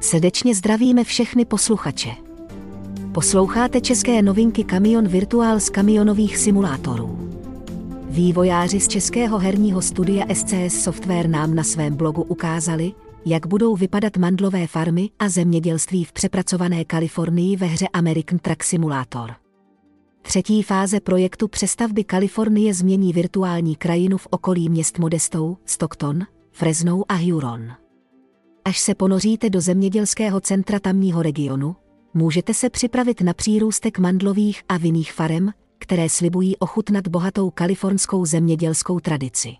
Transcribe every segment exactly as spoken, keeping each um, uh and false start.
Srdečně zdravíme všechny posluchače. Posloucháte české novinky Kamion Virtuál z kamionových simulátorů. Vývojáři z českého herního studia S C S Software nám na svém blogu ukázali, jak budou vypadat mandlové farmy a zemědělství v přepracované Kalifornii ve hře American Truck Simulator. Třetí fáze projektu přestavby Kalifornie změní virtuální krajinu v okolí měst Modesto, Stockton, Fresno a Huron. Až se ponoříte do zemědělského centra tamního regionu, můžete se připravit na přírůstek mandlových a vinných farem, které slibují ochutnat bohatou kalifornskou zemědělskou tradici.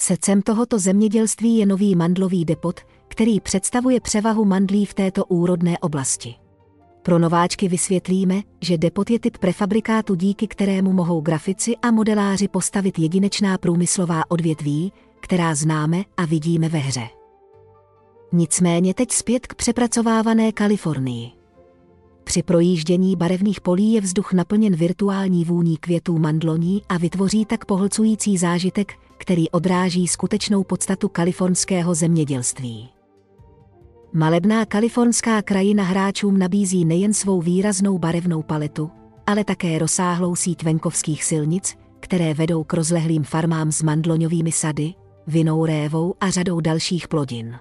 Srdcem tohoto zemědělství je nový mandlový depot, který představuje převahu mandlí v této úrodné oblasti. Pro nováčky vysvětlíme, že depot je typ prefabrikátu, díky kterému mohou grafici a modeláři postavit jedinečná průmyslová odvětví, která známe a vidíme ve hře. Nicméně teď zpět k přepracovávané Kalifornii. Při projíždění barevných polí je vzduch naplněn virtuální vůní květů mandloní a vytvoří tak pohlcující zážitek, který odráží skutečnou podstatu kalifornského zemědělství. Malebná kalifornská krajina hráčům nabízí nejen svou výraznou barevnou paletu, ale také rozsáhlou síť venkovských silnic, které vedou k rozlehlým farmám s mandloňovými sady, vinnou révou a řadou dalších plodin.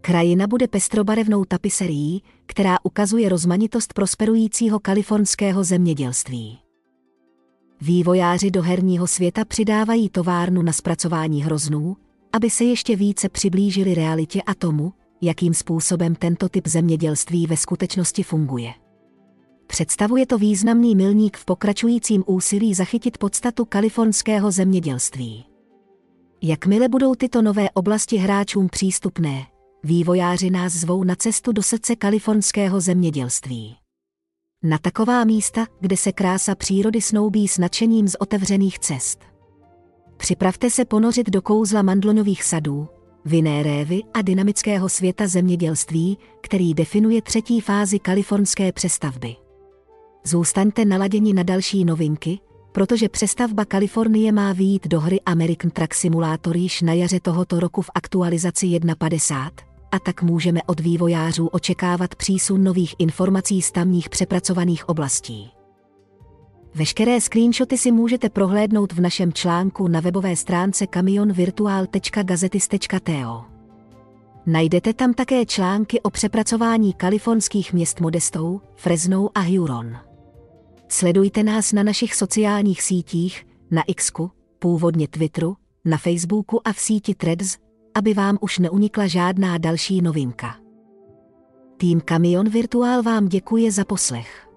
Krajina bude pestrobarevnou tapiserií, která ukazuje rozmanitost prosperujícího kalifornského zemědělství. Vývojáři do herního světa přidávají továrnu na zpracování hroznů, aby se ještě více přiblížili realitě a tomu, jakým způsobem tento typ zemědělství ve skutečnosti funguje. Představuje to významný milník v pokračujícím úsilí zachytit podstatu kalifornského zemědělství. Jakmile budou tyto nové oblasti hráčům přístupné, vývojáři nás zvou na cestu do srdce kalifornského zemědělství. Na taková místa, kde se krása přírody snoubí s nadšením z otevřených cest. Připravte se ponořit do kouzla mandloňových sadů, vinné révy a dynamického světa zemědělství, který definuje třetí fázi kalifornské přestavby. Zůstaňte naladěni na další novinky, protože přestavba Kalifornie má vyjít do hry American Truck Simulator již na jaře tohoto roku v aktualizaci jedna bod padesát, a tak můžeme od vývojářů očekávat přísun nových informací z tamních přepracovaných oblastí. Veškeré screenshoty si můžete prohlédnout v našem článku na webové stránce kamion virtuál tečka gazetis tečka to. Najdete tam také články o přepracování kalifornských měst Modesto, Fresno a Huron. Sledujte nás na našich sociálních sítích, na X-ku, původně Twitteru, na Facebooku a v síti Threads, aby vám už neunikla žádná další novinka. Tým Kamion Virtuál vám děkuje za poslech.